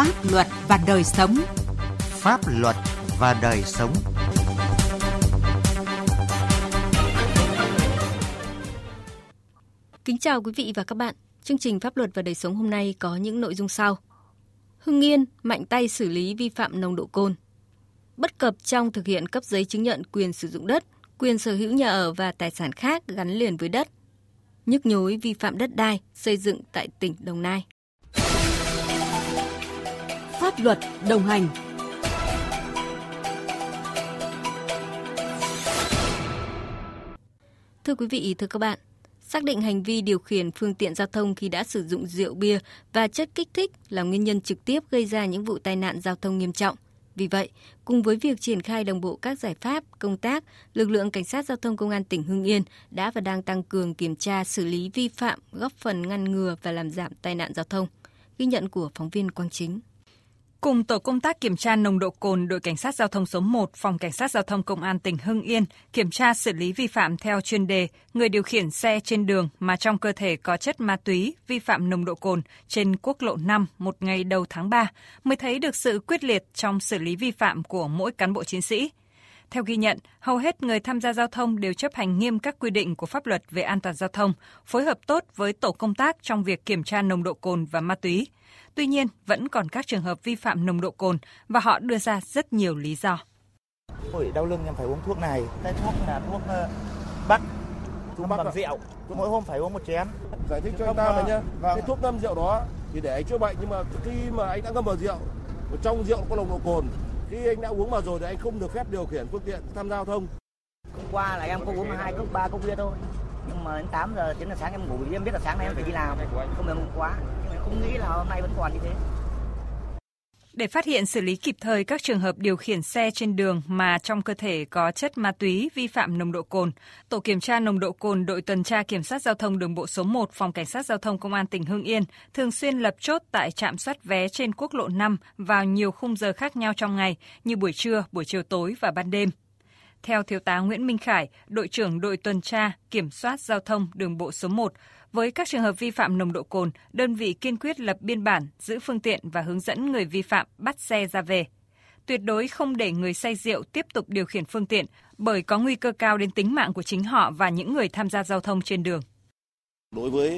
Pháp luật và đời sống. Pháp luật và đời sống. Kính chào quý vị và các bạn. Chương trình Pháp luật và đời sống hôm nay có những nội dung sau. Hưng Yên mạnh tay xử lý vi phạm nồng độ cồn. Bất cập trong thực hiện cấp giấy chứng nhận quyền sử dụng đất, quyền sở hữu nhà ở và tài sản khác gắn liền với đất. Nhức nhối vi phạm đất đai xây dựng tại tỉnh Đồng Nai. Pháp luật đồng hành. Thưa quý vị, thưa các bạn, xác định hành vi điều khiển phương tiện giao thông khi đã sử dụng rượu bia và chất kích thích là nguyên nhân trực tiếp gây ra những vụ tai nạn giao thông nghiêm trọng. Vì vậy, cùng với việc triển khai đồng bộ các giải pháp, công tác, lực lượng Cảnh sát Giao thông Công an tỉnh Hưng Yên đã và đang tăng cường kiểm tra xử lý vi phạm, góp phần ngăn ngừa và làm giảm tai nạn giao thông. Ghi nhận của phóng viên Quang Chính. Cùng tổ công tác kiểm tra nồng độ cồn đội Cảnh sát Giao thông số 1, Phòng Cảnh sát Giao thông Công an tỉnh Hưng Yên kiểm tra xử lý vi phạm theo chuyên đề người điều khiển xe trên đường mà trong cơ thể có chất ma túy vi phạm nồng độ cồn trên quốc lộ 5 một ngày đầu tháng 3 mới thấy được sự quyết liệt trong xử lý vi phạm của mỗi cán bộ chiến sĩ. Theo ghi nhận, hầu hết người tham gia giao thông đều chấp hành nghiêm các quy định của pháp luật về an toàn giao thông, phối hợp tốt với tổ công tác trong việc kiểm tra nồng độ cồn và ma túy. Tuy nhiên, vẫn còn các trường hợp vi phạm nồng độ cồn và họ đưa ra rất nhiều lý do. Ôi, đau lưng em phải uống thuốc này, cái thuốc là thuốc bắc, thuốc bắc bằng rượu, mỗi hôm phải uống một chén. Giải thích cho anh ta nhá, cái thuốc nam rượu đó thì để chữa bệnh, nhưng mà khi mà anh đã ngâm vào rượu, trong rượu có nồng độ cồn, khi anh đã uống vào rồi thì anh không được phép điều khiển phương tiện tham gia giao thông. Hôm qua là em có uống 2 cốc 3 cốc bia thôi, nhưng mà đến 8 giờ đến là sáng em ngủ vì em biết là sáng nay em phải đi làm, không em uống quá, nhưng mà không nghĩ là hôm nay vẫn còn như thế. Để phát hiện xử lý kịp thời các trường hợp điều khiển xe trên đường mà trong cơ thể có chất ma túy vi phạm nồng độ cồn, tổ kiểm tra nồng độ cồn đội tuần tra kiểm soát giao thông đường bộ số 1 Phòng Cảnh sát Giao thông Công an tỉnh Hưng Yên thường xuyên lập chốt tại trạm soát vé trên quốc lộ 5 vào nhiều khung giờ khác nhau trong ngày như buổi trưa, buổi chiều tối và ban đêm. Theo Thiếu tá Nguyễn Minh Khải, đội trưởng đội tuần tra kiểm soát giao thông đường bộ số 1, với các trường hợp vi phạm nồng độ cồn, đơn vị kiên quyết lập biên bản, giữ phương tiện và hướng dẫn người vi phạm bắt xe ra về. Tuyệt đối không để người say rượu tiếp tục điều khiển phương tiện bởi có nguy cơ cao đến tính mạng của chính họ và những người tham gia giao thông trên đường. Đối với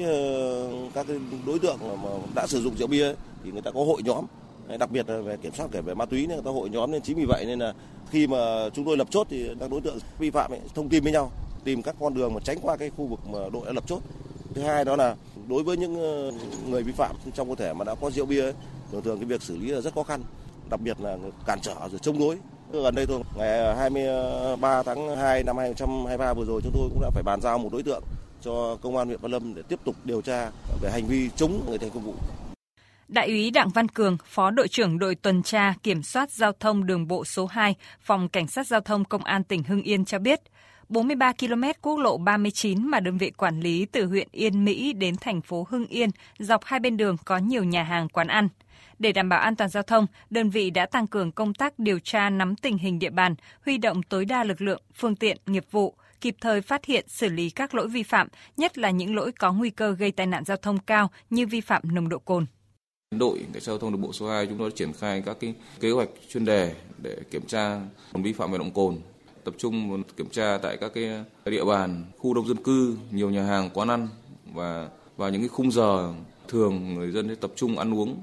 các đối tượng mà đã sử dụng rượu bia thì người ta có hội nhóm, đặc biệt là về kiểm soát kể về ma túy nên người ta hội nhóm, nên chính vì vậy nên là khi mà chúng tôi lập chốt thì các đối tượng vi phạm thông tin với nhau, tìm các con đường mà tránh qua cái khu vực mà đội đã lập chốt. Thứ hai đó là đối với những người vi phạm trong cơ thể mà đã có rượu bia, thường cái việc xử lý là rất khó khăn, đặc biệt là cản trở rồi chống đối. Gần đây thôi, ngày 23 tháng 2 năm 2023 vừa rồi chúng tôi cũng đã phải bàn giao một đối tượng cho Công an huyện Văn Lâm để tiếp tục điều tra về hành vi chống người thi hành công vụ. Đại úy Đặng Văn Cường, Phó đội trưởng đội tuần tra kiểm soát giao thông đường bộ số 2, Phòng Cảnh sát Giao thông Công an tỉnh Hưng Yên cho biết, 43 km quốc lộ 39 mà đơn vị quản lý từ huyện Yên Mỹ đến thành phố Hưng Yên, dọc hai bên đường có nhiều nhà hàng quán ăn. Để đảm bảo an toàn giao thông, đơn vị đã tăng cường công tác điều tra nắm tình hình địa bàn, huy động tối đa lực lượng, phương tiện, nghiệp vụ, kịp thời phát hiện xử lý các lỗi vi phạm, nhất là những lỗi có nguy cơ gây tai nạn giao thông cao như vi phạm nồng độ cồn. Đội Cảnh sát Giao thông đường bộ số 2 chúng tôi đã triển khai các cái kế hoạch chuyên đề để kiểm tra vi phạm về nồng độ cồn, tập trung kiểm tra tại các cái địa bàn khu đông dân cư, nhiều nhà hàng quán ăn và vào những cái khung giờ thường người dân tập trung ăn uống,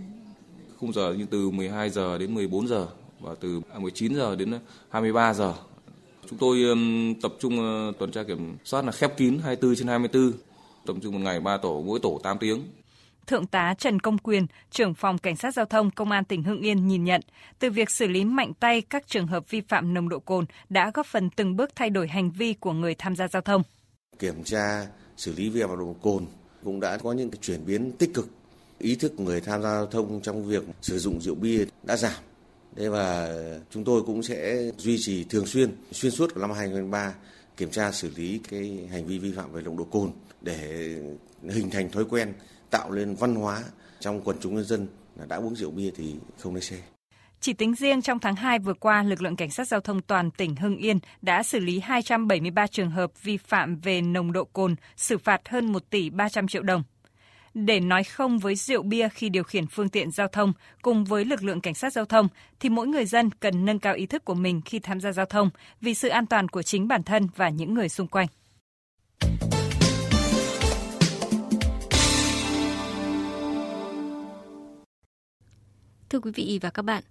khung giờ như từ 12 giờ đến 14 giờ và từ 19 giờ đến 23 giờ. Chúng tôi tập trung tuần tra kiểm soát là khép kín 24/24, tập trung một ngày 3 tổ, mỗi tổ 8 tiếng. Thượng tá Trần Công Quyền, trưởng phòng Cảnh sát Giao thông Công an tỉnh Hưng Yên nhìn nhận, từ việc xử lý mạnh tay các trường hợp vi phạm nồng độ cồn đã góp phần từng bước thay đổi hành vi của người tham gia giao thông. Kiểm tra, xử lý vi phạm nồng độ cồn cũng đã có những chuyển biến tích cực. Ý thức người tham gia giao thông trong việc sử dụng rượu bia đã giảm. Và chúng tôi cũng sẽ duy trì thường xuyên, xuyên suốt năm 2023, kiểm tra xử lý cái hành vi vi phạm về nồng độ cồn để hình thành thói quen, tạo lên văn hóa trong quần chúng nhân dân là đã uống rượu bia thì không lái xe. Chỉ tính riêng trong tháng 2 vừa qua, lực lượng Cảnh sát Giao thông toàn tỉnh Hưng Yên đã xử lý 273 trường hợp vi phạm về nồng độ cồn, xử phạt hơn 1 tỷ 300 triệu đồng. Để nói không với rượu bia khi điều khiển phương tiện giao thông cùng với lực lượng cảnh sát giao thông thì mỗi người dân cần nâng cao ý thức của mình khi tham gia giao thông vì sự an toàn của chính bản thân và những người xung quanh. Thưa quý vị và các bạn,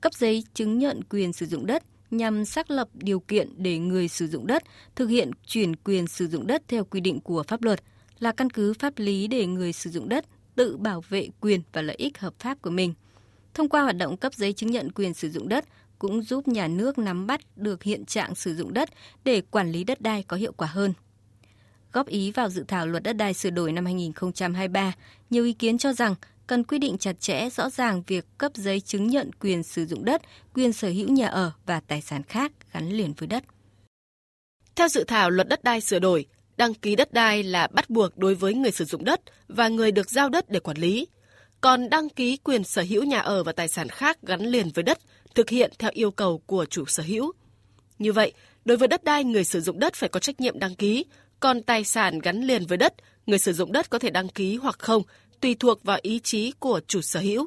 cấp giấy chứng nhận quyền sử dụng đất nhằm xác lập điều kiện để người sử dụng đất thực hiện chuyển quyền sử dụng đất theo quy định của pháp luật, là căn cứ pháp lý để người sử dụng đất tự bảo vệ quyền và lợi ích hợp pháp của mình. Thông qua hoạt động cấp giấy chứng nhận quyền sử dụng đất cũng giúp nhà nước nắm bắt được hiện trạng sử dụng đất để quản lý đất đai có hiệu quả hơn. Góp ý vào dự thảo luật đất đai sửa đổi năm 2023, nhiều ý kiến cho rằng cần quy định chặt chẽ rõ ràng việc cấp giấy chứng nhận quyền sử dụng đất, quyền sở hữu nhà ở và tài sản khác gắn liền với đất. Theo dự thảo luật đất đai sửa đổi, đăng ký đất đai là bắt buộc đối với người sử dụng đất và người được giao đất để quản lý. Còn đăng ký quyền sở hữu nhà ở và tài sản khác gắn liền với đất thực hiện theo yêu cầu của chủ sở hữu. Như vậy, đối với đất đai, người sử dụng đất phải có trách nhiệm đăng ký, còn tài sản gắn liền với đất, người sử dụng đất có thể đăng ký hoặc không, tùy thuộc vào ý chí của chủ sở hữu.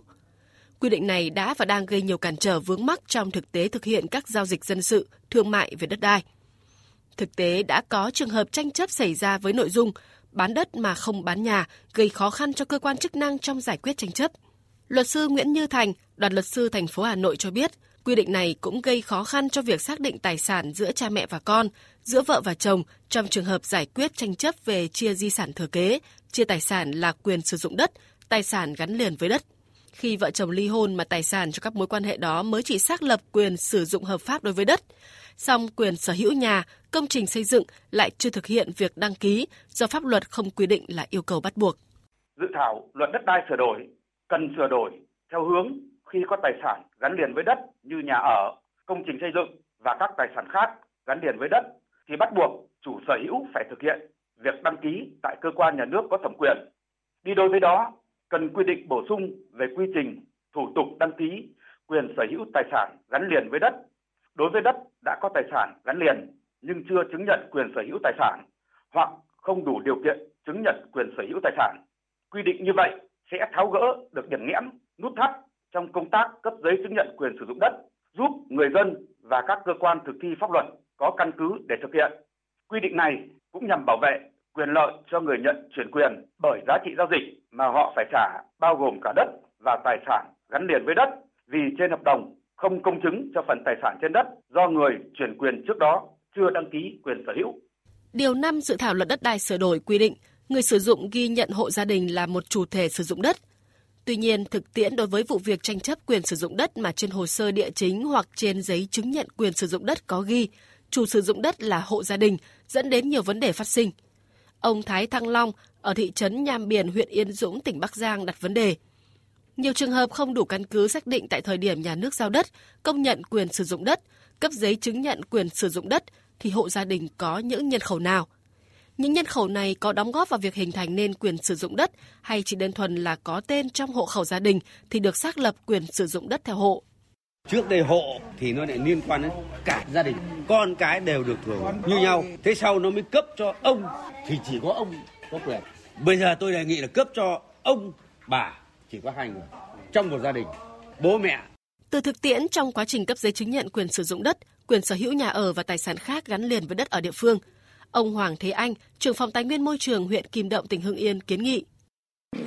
Quy định này đã và đang gây nhiều cản trở vướng mắc trong thực tế thực hiện các giao dịch dân sự, thương mại về đất đai. Thực tế đã có trường hợp tranh chấp xảy ra với nội dung bán đất mà không bán nhà, gây khó khăn cho cơ quan chức năng trong giải quyết tranh chấp. Luật sư Nguyễn Như Thành, Đoàn luật sư thành phố Hà Nội cho biết, quy định này cũng gây khó khăn cho việc xác định tài sản giữa cha mẹ và con, giữa vợ và chồng trong trường hợp giải quyết tranh chấp về chia di sản thừa kế, chia tài sản là quyền sử dụng đất, tài sản gắn liền với đất. Khi vợ chồng ly hôn mà tài sản cho các mối quan hệ đó mới chỉ xác lập quyền sử dụng hợp pháp đối với đất. Song quyền sở hữu nhà, công trình xây dựng lại chưa thực hiện việc đăng ký do pháp luật không quy định là yêu cầu bắt buộc. Dự thảo luật đất đai sửa đổi cần sửa đổi theo hướng khi có tài sản gắn liền với đất như nhà ở, công trình xây dựng và các tài sản khác gắn liền với đất thì bắt buộc chủ sở hữu phải thực hiện việc đăng ký tại cơ quan nhà nước có thẩm quyền. Đi đôi với đó, cần quy định bổ sung về quy trình, thủ tục đăng ký quyền sở hữu tài sản gắn liền với đất. Đối với đất đã có tài sản gắn liền nhưng chưa chứng nhận quyền sở hữu tài sản hoặc không đủ điều kiện chứng nhận quyền sở hữu tài sản. Quy định như vậy sẽ tháo gỡ được điểm nghẽn, nút thắt trong công tác cấp giấy chứng nhận quyền sử dụng đất, giúp người dân và các cơ quan thực thi pháp luật có căn cứ để thực hiện. Quy định này cũng nhằm bảo vệ quyền lợi cho người nhận chuyển quyền bởi giá trị giao dịch mà họ phải trả bao gồm cả đất và tài sản gắn liền với đất, vì trên hợp đồng không công chứng cho phần tài sản trên đất do người chuyển quyền trước đó chưa đăng ký quyền sở hữu. Điều 5 dự thảo luật đất đai sửa đổi quy định người sử dụng ghi nhận hộ gia đình là một chủ thể sử dụng đất. Tuy nhiên, thực tiễn đối với vụ việc tranh chấp quyền sử dụng đất mà trên hồ sơ địa chính hoặc trên giấy chứng nhận quyền sử dụng đất có ghi chủ sử dụng đất là hộ gia đình dẫn đến nhiều vấn đề phát sinh. Ông Thái Thăng Long ở thị trấn Nham Biển, huyện Yên Dũng, tỉnh Bắc Giang đặt vấn đề. Nhiều trường hợp không đủ căn cứ xác định tại thời điểm nhà nước giao đất, công nhận quyền sử dụng đất, cấp giấy chứng nhận quyền sử dụng đất thì hộ gia đình có những nhân khẩu nào? Những nhân khẩu này có đóng góp vào việc hình thành nên quyền sử dụng đất hay chỉ đơn thuần là có tên trong hộ khẩu gia đình thì được xác lập quyền sử dụng đất theo hộ? Trước đây hộ thì nó lại liên quan đến cả gia đình, con cái đều được hưởng như nhau. Thế sau nó mới cấp cho ông thì chỉ có ông có quyền. Bây giờ tôi đề nghị là cấp cho ông, bà, chỉ có hai người trong một gia đình, bố mẹ. Từ thực tiễn trong quá trình cấp giấy chứng nhận quyền sử dụng đất, quyền sở hữu nhà ở và tài sản khác gắn liền với đất ở địa phương, ông Hoàng Thế Anh, trưởng phòng Tài nguyên Môi trường huyện Kim Động, tỉnh Hưng Yên kiến nghị.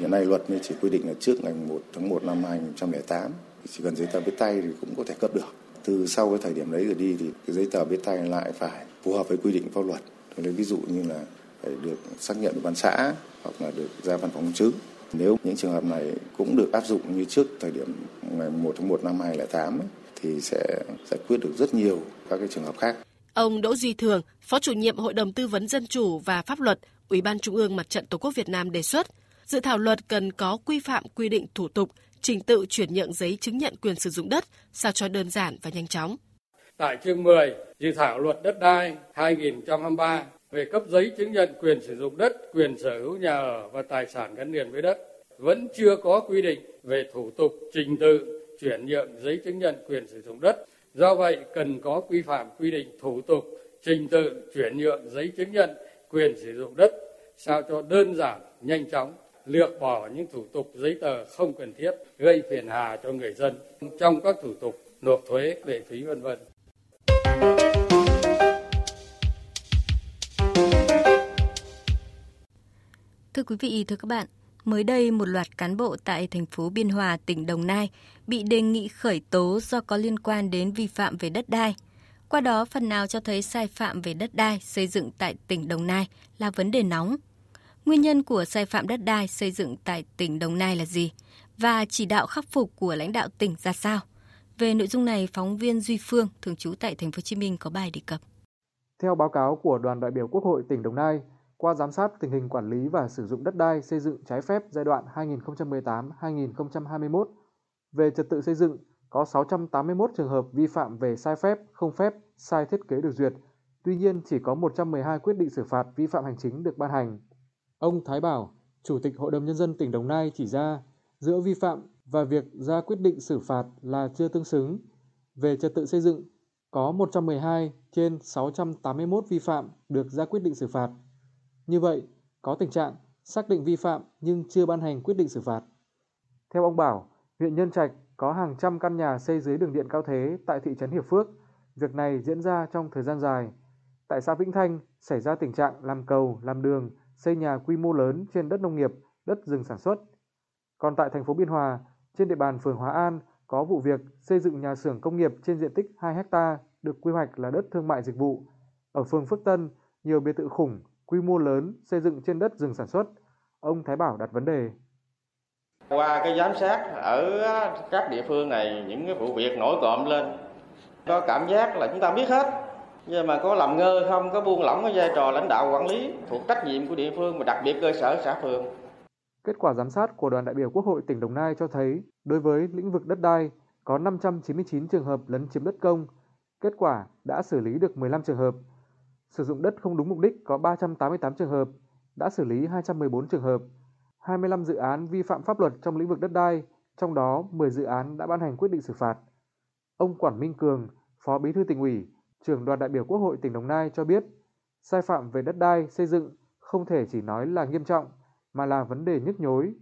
Hiện nay luật chỉ quy định là trước ngày 1 tháng 1 năm 2008, chỉ cần giấy tờ viết tay thì cũng có thể cấp được. Từ sau cái thời điểm đấy rồi đi thì cái giấy tờ viết tay lại phải phù hợp với quy định pháp luật. Lấy ví dụ như là phải được xác nhận của ban xã hoặc là được ra văn phòng công chứng. Nếu những trường hợp này cũng được áp dụng như trước thời điểm ngày 1 tháng 1 năm 2008 thì sẽ giải quyết được rất nhiều các cái trường hợp khác. Ông Đỗ Duy Thường, Phó chủ nhiệm Hội đồng Tư vấn Dân chủ và Pháp luật, Ủy ban Trung ương Mặt trận Tổ quốc Việt Nam đề xuất, dự thảo luật cần có quy phạm quy định thủ tục, trình tự chuyển nhượng giấy chứng nhận quyền sử dụng đất sao cho đơn giản và nhanh chóng. Tại chương 10, dự thảo luật đất đai 2023 về cấp giấy chứng nhận quyền sử dụng đất, quyền sở hữu nhà ở và tài sản gắn liền với đất vẫn chưa có quy định về thủ tục, trình tự chuyển nhượng giấy chứng nhận quyền sử dụng đất. Do vậy, cần có quy phạm quy định thủ tục, trình tự chuyển nhượng giấy chứng nhận quyền sử dụng đất sao cho đơn giản, nhanh chóng lược bỏ những thủ tục giấy tờ không cần thiết gây phiền hà cho người dân trong các thủ tục nộp thuế, lệ phí v.v. Thưa quý vị, thưa các bạn, mới đây một loạt cán bộ tại thành phố Biên Hòa, tỉnh Đồng Nai bị đề nghị khởi tố do có liên quan đến vi phạm về đất đai. Qua đó, phần nào cho thấy sai phạm về đất đai xây dựng tại tỉnh Đồng Nai là vấn đề nóng. Nguyên nhân của sai phạm đất đai xây dựng tại tỉnh Đồng Nai là gì? Và chỉ đạo khắc phục của lãnh đạo tỉnh ra sao? Về nội dung này, phóng viên Duy Phương, thường trú tại Thành phố Hồ Chí Minh có bài đề cập. Theo báo cáo của đoàn đại biểu Quốc hội tỉnh Đồng Nai, qua giám sát tình hình quản lý và sử dụng đất đai xây dựng trái phép giai đoạn 2018-2021, về trật tự xây dựng có 681 trường hợp vi phạm về sai phép, không phép, sai thiết kế được duyệt. Tuy nhiên, chỉ có 112 quyết định xử phạt vi phạm hành chính được ban hành. Ông Thái Bảo, Chủ tịch Hội đồng Nhân dân tỉnh Đồng Nai chỉ ra, giữa vi phạm và việc ra quyết định xử phạt là chưa tương xứng. Về trật tự xây dựng, có 112 trên 681 vi phạm được ra quyết định xử phạt. Như vậy, có tình trạng xác định vi phạm nhưng chưa ban hành quyết định xử phạt. Theo ông Bảo, huyện Nhân Trạch có hàng trăm căn nhà xây dưới đường điện cao thế tại thị trấn Hiệp Phước. Việc này diễn ra trong thời gian dài. Tại xã Vĩnh Thanh xảy ra tình trạng làm cầu, làm đường, xây nhà quy mô lớn trên đất nông nghiệp, đất rừng sản xuất. Còn tại thành phố Biên Hòa, trên địa bàn phường Hòa An có vụ việc xây dựng nhà xưởng công nghiệp trên diện tích 2 ha được quy hoạch là đất thương mại dịch vụ. Ở phường Phước Tân, nhiều biệt thự khủng, quy mô lớn xây dựng trên đất rừng sản xuất. Ông Thái Bảo đặt vấn đề. Qua cái giám sát ở các địa phương này, những cái vụ việc nổi cộm lên, có cảm giác là chúng ta biết hết, nhưng mà có làm ngơ không, có buông lỏng cái vai trò lãnh đạo quản lý thuộc trách nhiệm của địa phương và đặc biệt cơ sở xã phường. Kết quả giám sát của đoàn đại biểu Quốc hội tỉnh Đồng Nai cho thấy, đối với lĩnh vực đất đai, có 599 trường hợp lấn chiếm đất công. Kết quả đã xử lý được 15 trường hợp. Sử dụng đất không đúng mục đích có 388 trường hợp, đã xử lý 214 trường hợp. 25 dự án vi phạm pháp luật trong lĩnh vực đất đai, trong đó 10 dự án đã ban hành quyết định xử phạt. Ông Quản Minh Cường, Phó Bí thư Tỉnh ủy, Trưởng đoàn đại biểu Quốc hội tỉnh Đồng Nai cho biết, sai phạm về đất đai xây dựng không thể chỉ nói là nghiêm trọng mà là vấn đề nhức nhối.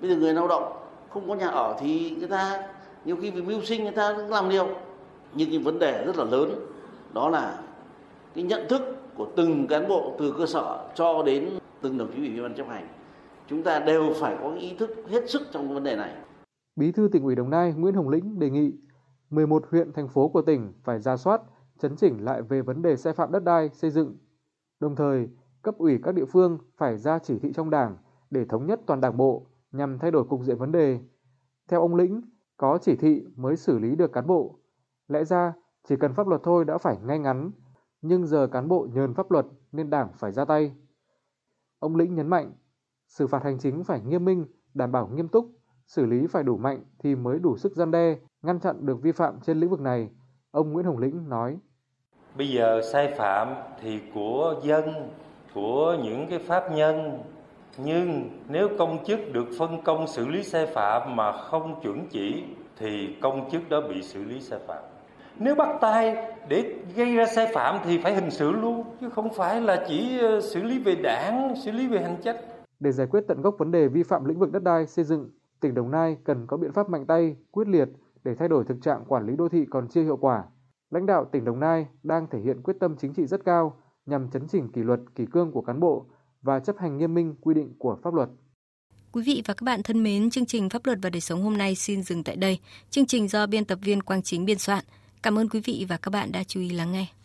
Bây giờ người lao động không có nhà ở thì người ta nhiều khi vì mưu sinh người ta làm liều. Nhưng cái vấn đề rất là lớn đó là cái nhận thức của từng cán bộ từ cơ sở cho đến từng đồng chí ủy viên ban chấp hành. Chúng ta đều phải có ý thức hết sức trong vấn đề này. Bí thư Tỉnh ủy Đồng Nai Nguyễn Hồng Lĩnh đề nghị 11 huyện, thành phố của tỉnh phải ra soát, chấn chỉnh lại về vấn đề sai phạm đất đai, xây dựng. Đồng thời, cấp ủy các địa phương phải ra chỉ thị trong đảng để thống nhất toàn đảng bộ nhằm thay đổi cục diện vấn đề. Theo ông Lĩnh, có chỉ thị mới xử lý được cán bộ. Lẽ ra, chỉ cần pháp luật thôi đã phải ngay ngắn, nhưng giờ cán bộ nhờn pháp luật nên đảng phải ra tay. Ông Lĩnh nhấn mạnh, xử phạt hành chính phải nghiêm minh, đảm bảo nghiêm túc, xử lý phải đủ mạnh thì mới đủ sức răn đe, ngăn chặn được vi phạm trên lĩnh vực này. Ông Nguyễn Hồng Lĩnh nói: Bây giờ sai phạm thì của dân, của những cái pháp nhân. Nhưng nếu công chức được phân công xử lý sai phạm mà không chuẩn chỉ thì công chức đó bị xử lý sai phạm. Nếu bắt tay để gây ra sai phạm thì phải hình sự luôn, chứ không phải là chỉ xử lý về đảng, xử lý về hành chính. Để giải quyết tận gốc vấn đề vi phạm lĩnh vực đất đai xây dựng, tỉnh Đồng Nai cần có biện pháp mạnh tay, quyết liệt để thay đổi thực trạng quản lý đô thị còn chưa hiệu quả. Lãnh đạo tỉnh Đồng Nai đang thể hiện quyết tâm chính trị rất cao nhằm chấn chỉnh kỷ luật, kỷ cương của cán bộ và chấp hành nghiêm minh quy định của pháp luật. Quý vị và các bạn thân mến, chương trình Pháp luật và Đời sống hôm nay xin dừng tại đây. Chương trình do biên tập viên Quang Chính biên soạn. Cảm ơn quý vị và các bạn đã chú ý lắng nghe.